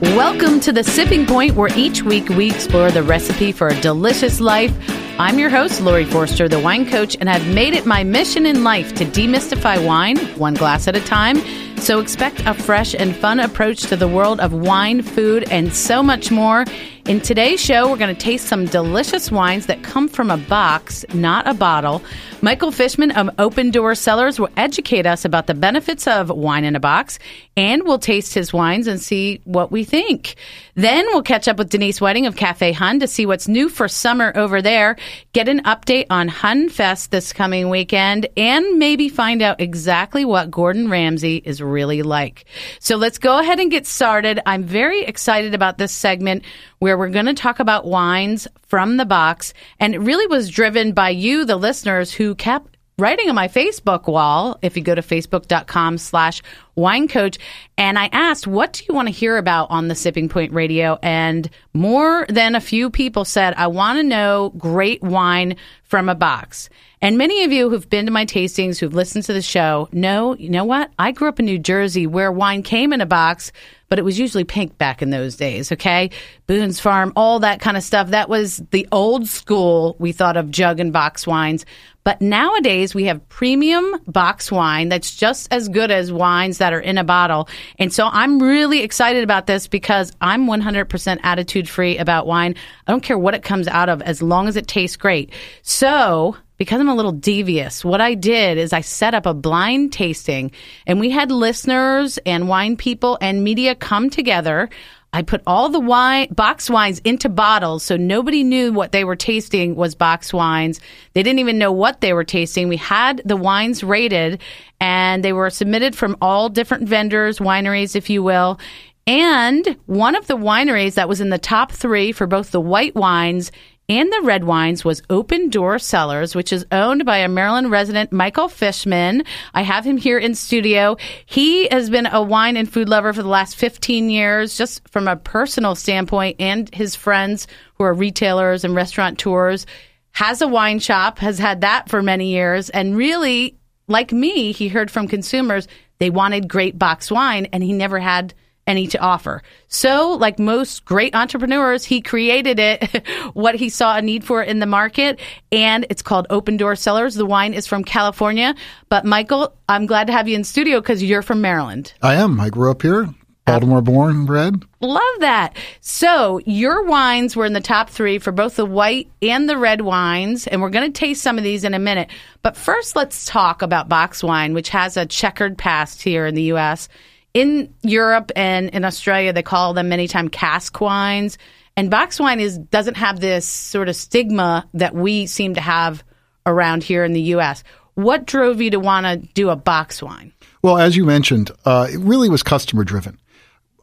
Welcome to The Sipping Point, where each week we explore the recipe for a delicious life. I'm your host, Laurie Forster, the wine coach, and I've made it my mission in life to demystify wine one glass at a time. So expect a fresh and fun approach to the world of wine, food, and so much more. In today's show, we're going to taste some delicious wines that come from a box, not a bottle. Michael Fishman of Open Door Cellars will educate us about the benefits of wine in a box, and we'll taste his wines and see what we think. Then we'll catch up with Denise Wedding of Cafe Hun to see what's new for summer over there, get an update on Hun Fest this coming weekend, and maybe find out exactly what Gordon Ramsay is really like. So let's go ahead and get started. I'm very excited about this segment where we're going to talk about wines from the box. And it really was driven by you, the listeners, who kept writing on my Facebook wall, if you go to facebook.com/winecoach. And I asked, what do you want to hear about on the Sipping Point Radio? And more than a few people said, I want to know great wine from a box. And many of you who've been to my tastings, who've listened to the show, know, you know what? I grew up in New Jersey where wine came in a box, but it was usually pink back in those days, okay? Boone's Farm, all that kind of stuff. That was the old school, we thought of jug and box wines. But nowadays, we have premium box wine that's just as good as wines that are in a bottle. And so I'm really excited about this because I'm 100% attitude-free about wine. I don't care what it comes out of as long as it tastes great. So, because I'm a little devious, what I did is I set up a blind tasting, and we had listeners and wine people and media come together. I put all the wine, box wines into bottles, so nobody knew what they were tasting was box wines. They didn't even know what they were tasting. We had the wines rated, and they were submitted from all different vendors, wineries, if you will. And one of the wineries that was in the top three for both the white wines and the red wines was Open Door Cellars, which is owned by a Maryland resident, Michael Fishman. I have him here in studio. He has been a wine and food lover for the last 15 years, just from a personal standpoint, and his friends who are retailers and restaurateurs, has a wine shop, has had that for many years, and really, like me, he heard from consumers, they wanted great box wine, and he never had any to offer. So, like most great entrepreneurs, he created it, what he saw a need for in the market, and it's called Open Door Cellars. The wine is from California, but Michael, I'm glad to have you in studio because you're from Maryland. I am. I grew up here, Baltimore born and bred. Love that. So, your wines were in the top three for both the white and the red wines, and we're going to taste some of these in a minute. But first, let's talk about box wine, which has a checkered past here in the U.S. In Europe and in Australia, they call them many times cask wines. And box wine doesn't have this sort of stigma that we seem to have around here in the U.S. What drove you to want to do a box wine? Well, as you mentioned, it really was customer driven.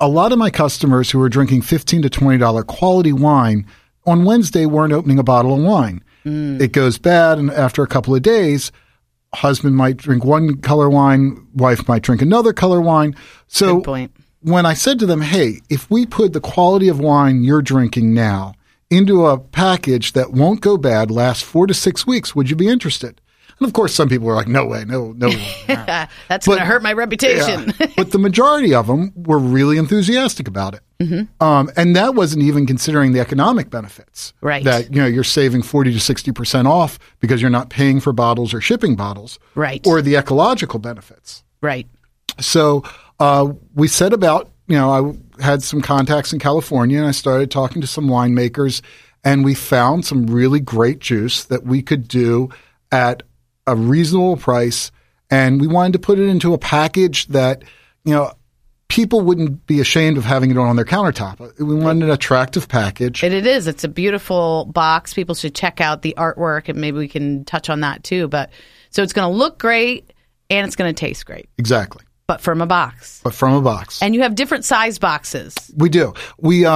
A lot of my customers who were drinking $15 to $20 quality wine on Wednesday weren't opening a bottle of wine. It goes bad, and after a couple of days, husband might drink one color wine, wife might drink another color wine. So when I said to them, hey, if we put the quality of wine you're drinking now into a package that won't go bad, lasts 4 to 6 weeks, would you be interested? And of course, some people were like, no way, no way. That's going to hurt my reputation. Yeah. But the majority of them were really enthusiastic about it. Mm-hmm. And that wasn't even considering the economic benefits. Right. That, you know, you're saving 40 to 60% off because you're not paying for bottles or shipping bottles. Right. Or the ecological benefits. Right. So we set about, you know, I had some contacts in California and I started talking to some winemakers, and we found some really great juice that we could do at a reasonable price, and we wanted to put it into a package that, you know, people wouldn't be ashamed of having it on their countertop. We wanted an attractive package. And it is. It's a beautiful box. People should check out the artwork, and maybe we can touch on that too. But so it's going to look great, and it's going to taste great. Exactly. But from a box. But from a box. And you have different size boxes. We do. We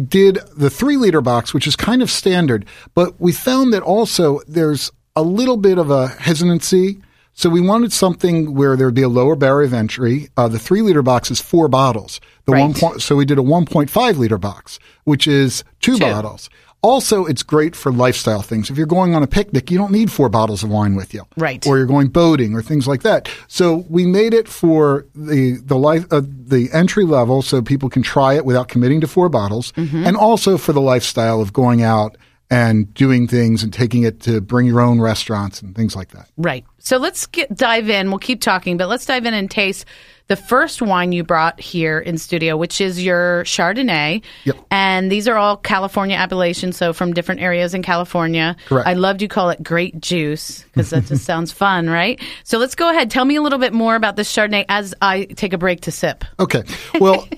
did the 3-liter box, which is kind of standard, but we found that also there's a little bit of a hesitancy. So we wanted something where there would be a lower barrier of entry. The 3-liter box is 4 bottles. So we did a 1.5-liter box, which is two bottles. Also, it's great for lifestyle things. If you're going on a picnic, you don't need 4 bottles of wine with you. Right. Or you're going boating or things like that. So we made it for the entry level so people can try it without committing to 4 bottles, and also for the lifestyle of going out and doing things and taking it to bring your own restaurants and things like that. Right. So let's dive in. We'll keep talking, but let's dive in and taste the first wine you brought here in studio, which is your Chardonnay. Yep. And these are all California appellations, so from different areas in California. Correct. I loved you call it grape juice because that just sounds fun, right? So let's go ahead. Tell me a little bit more about this Chardonnay as I take a break to sip. Okay. Well,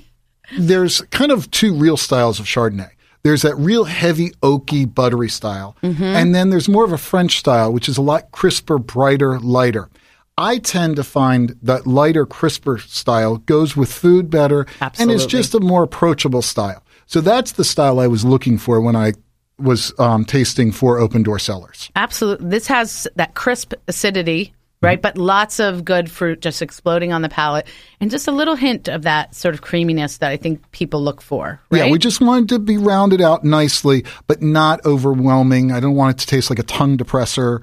there's kind of 2 real styles of Chardonnay. There's that real heavy, oaky, buttery style. And then there's more of a French style, which is a lot crisper, brighter, lighter. I tend to find that lighter, crisper style goes with food better. Absolutely. And it's just a more approachable style. So that's the style I was looking for when I was tasting for Open Door Cellars. Absolutely. This has that crisp acidity, right? But lots of good fruit just exploding on the palate and just a little hint of that sort of creaminess that I think people look for, right? Yeah, we just wanted to be rounded out nicely, but not overwhelming. I don't want it to taste like a tongue depressor.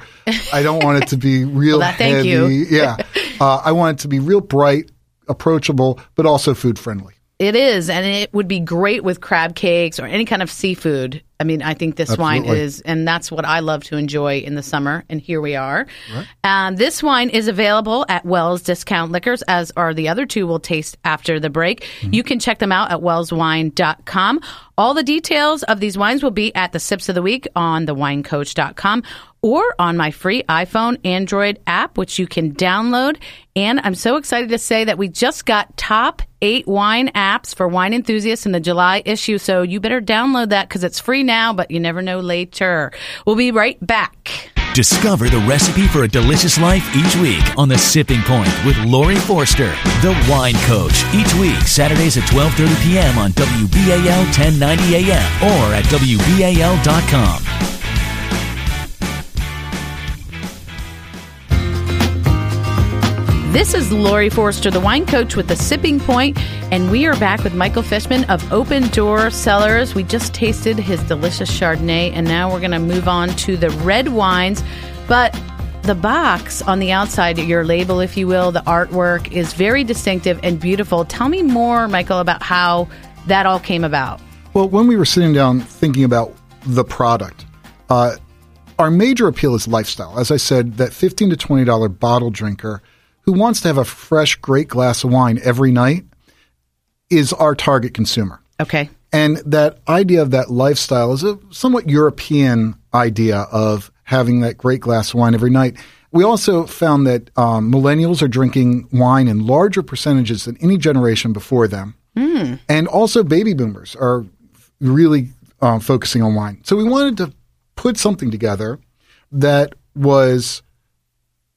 I don't want it to be real heavy. Thank you. Yeah. I want it to be real bright, approachable, but also food friendly. It is, and it would be great with crab cakes or any kind of seafood. I mean, I think this wine is, and that's what I love to enjoy in the summer, and here we are. Right. This wine is available at Wells Discount Liquors, as are the other 2 we'll taste after the break. You can check them out at wellswine.com. All the details of these wines will be at the Sips of the Week on thewinecoach.com or on my free iPhone Android app, which you can download. And I'm so excited to say that we just got top 8 wine apps for wine enthusiasts in the July issue, so you better download that because it's free now, but you never know later. We'll be right back. Discover the recipe for a delicious life each week on The Sipping Point with Laurie Forster, the wine coach. Each week, Saturdays at 12:30 p.m. on WBAL 1090 a.m. or at WBAL.com. This is Laurie Forster, the wine coach with The Sipping Point, and we are back with Michael Fishman of Open Door Cellars. We just tasted his delicious Chardonnay, and now we're going to move on to the red wines. But the box on the outside, your label, if you will, the artwork is very distinctive and beautiful. Tell me more, Michael, about how that all came about. Well, when we were sitting down thinking about the product, our major appeal is lifestyle. As I said, that $15 to $20 bottle drinker who wants to have a fresh, great glass of wine every night is our target consumer. Okay. And that idea of that lifestyle is a somewhat European idea of having that great glass of wine every night. We also found that millennials are drinking wine in larger percentages than any generation before them. And also baby boomers are really focusing on wine. So we wanted to put something together that was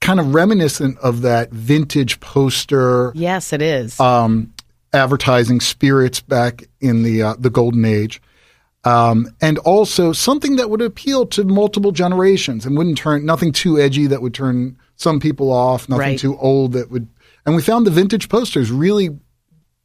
kind of reminiscent of that vintage poster. Yes, it is. Advertising spirits back in the golden age. And also something that would appeal to multiple generations and wouldn't turn, nothing too edgy that would turn some people off, nothing too old that would, and we found the vintage posters really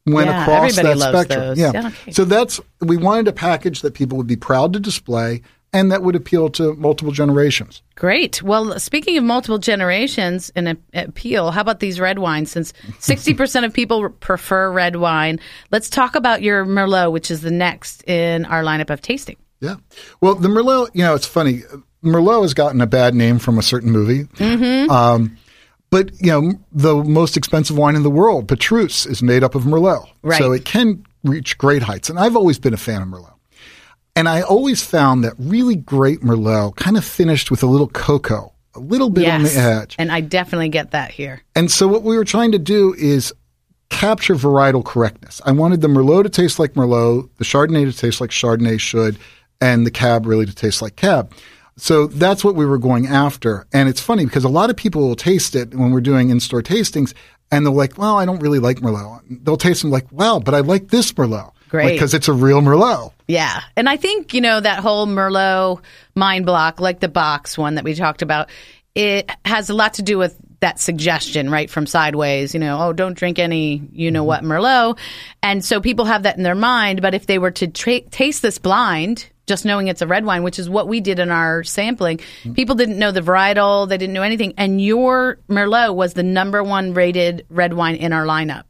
went across that spectrum. Those. Yeah. Okay. So that's, we wanted a package that people would be proud to display and that would appeal to multiple generations. Great. Well, speaking of multiple generations and appeal, how about these red wines? Since 60% of people prefer red wine, let's talk about your Merlot, which is the next in our lineup of tasting. Yeah. Well, the Merlot, you know, it's funny. Merlot has gotten a bad name from a certain movie. But, you know, the most expensive wine in the world, Petrus, is made up of Merlot. Right. So it can reach great heights. And I've always been a fan of Merlot. And I always found that really great Merlot kind of finished with a little cocoa, a little bit on the edge. And I definitely get that here. And so what we were trying to do is capture varietal correctness. I wanted the Merlot to taste like Merlot, the Chardonnay to taste like Chardonnay should, and the Cab really to taste like Cab. So that's what we were going after. And it's funny because a lot of people will taste it when we're doing in-store tastings, and they're like, well, I don't really like Merlot. They'll taste them like, well, but I like this Merlot. Great. Because it's a real Merlot. Yeah. And I think, you know, that whole Merlot mind block, like the box one that we talked about, it has a lot to do with that suggestion, right, from Sideways, you know, oh, don't drink any you-know-what Merlot. And so people have that in their mind. But if they were to taste this blind, just knowing it's a red wine, which is what we did in our sampling. People didn't know the varietal. They didn't know anything. And your Merlot was the number one rated red wine in our lineup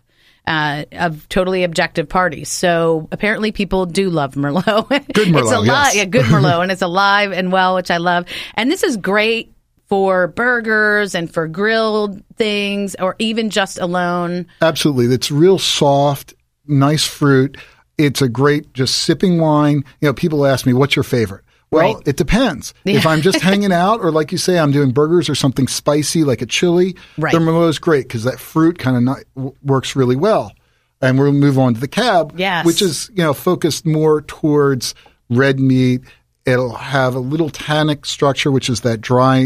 of totally objective parties. So apparently people do love Merlot. Good Merlot, yeah, good Merlot. And it's alive and well, which I love. And this is great for burgers and for grilled things or even just alone. Absolutely. It's real soft, nice fruit. It's a great just sipping wine. You know, people ask me, what's your favorite? Well, it depends. Yeah. If I'm just hanging out or like you say, I'm doing burgers or something spicy like a chili, the Merlot is great because that fruit kind of works really well. And we'll move on to the cab, which is, you know, focused more towards red meat. It'll have a little tannic structure, which is that dry,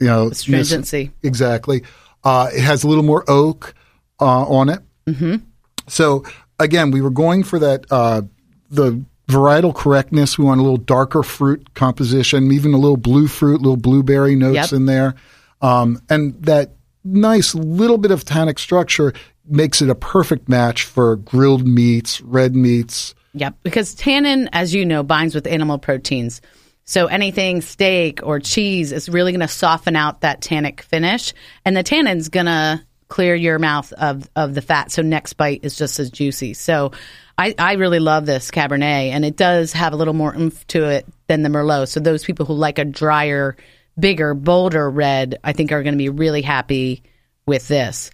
you know. Stringency. Exactly. It has a little more oak on it. Mm-hmm. So again, we were going for that the varietal correctness. We want a little darker fruit composition, even a little blue fruit, little blueberry notes in there. And that nice little bit of tannic structure makes it a perfect match for grilled meats, red meats. Yep, because tannin, as you know, binds with animal proteins. So anything steak or cheese is really going to soften out that tannic finish. And the tannin's going to clear your mouth of the fat, so next bite is just as juicy. So I really love this Cabernet, and it does have a little more oomph to it than the Merlot. So those people who like a drier, bigger, bolder red, I think are going to be really happy with this.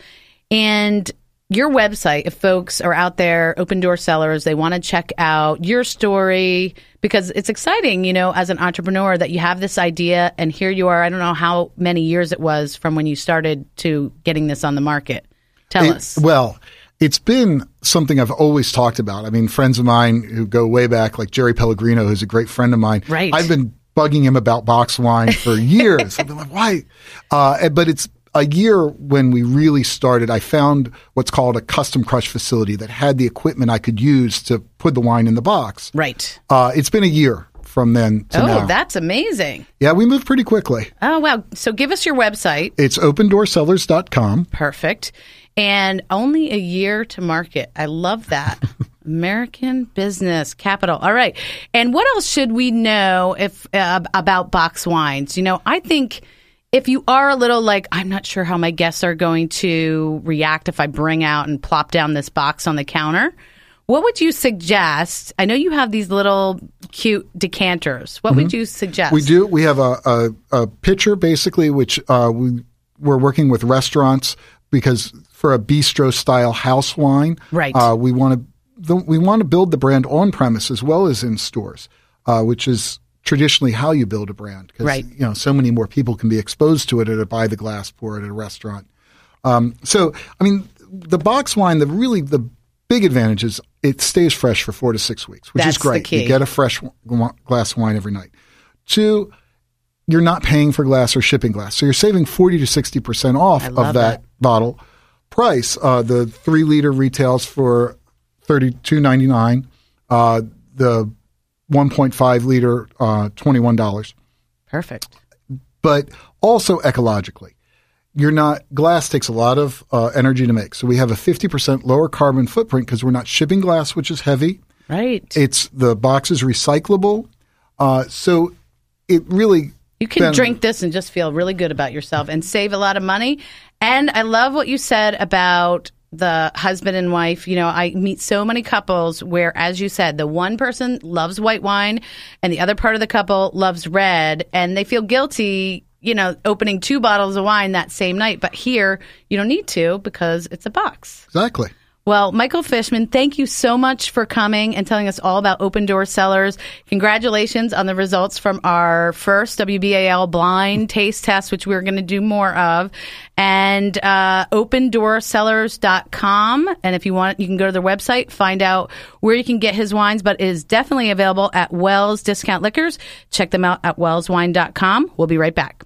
And your website, if folks are out there, Open Door Cellars, they want to check out your story, because it's exciting, you know, as an entrepreneur that you have this idea and here you are. I don't know how many years it was from when you started to getting this on the market. Tell us. Well, it's been something I've always talked about. I mean, friends of mine who go way back, like Jerry Pellegrino, who's a great friend of mine. Right. I've been bugging him about box wine for years. I've been like, why? But it's a year when we really started, I found what's called a custom crush facility that had the equipment I could use to put the wine in the box. Right. It's been a year from then to now. Oh, that's amazing. Yeah, we moved pretty quickly. Oh, wow. So give us your website. It's opendoorcellars.com. Perfect. And only a year to market. I love that. American business capital. All right. And what else should we know if about box wines? You know, I think if you are a little like, I'm not sure how my guests are going to react if I bring out and plop down this box on the counter, what would you suggest? I know you have these little cute decanters. What would you suggest? We do. We have a pitcher, basically, which we're working with restaurants because for a bistro-style house wine, we want to build the brand on-premise as well as in stores, which is traditionally how you build a brand, because you know, so many more people can be exposed to it at a buy the glass pour at a restaurant. So, I mean, the box wine, the big advantage is it stays fresh for 4 to 6 weeks, which is great. You get a fresh glass of wine every night. 2, you're not paying for glass or shipping glass, so you're saving 40 to 60% off of that bottle price. The 3-liter retails for $32.99. The 1.5 liter, $21. Perfect. But also ecologically, glass takes a lot of energy to make. So we have a 50% lower carbon footprint because we're not shipping glass, which is heavy. Right. The box is recyclable. So it really, you can drink this and just feel really good about yourself and save a lot of money. And I love what you said about the husband and wife. You know, I meet so many couples where, as you said, the one person loves white wine and the other part of the couple loves red, and they feel guilty, you know, opening 2 bottles of wine that same night. But here, you don't need to because it's a box. Exactly. Well, Michael Fishman, thank you so much for coming and telling us all about Open Door Cellars. Congratulations on the results from our first WBAL blind taste test, which we're going to do more of. And opendoorcellars.com. And if you want, you can go to their website, find out where you can get his wines, but it is definitely available at Wells Discount Liquors. Check them out at wellswine.com. We'll be right back.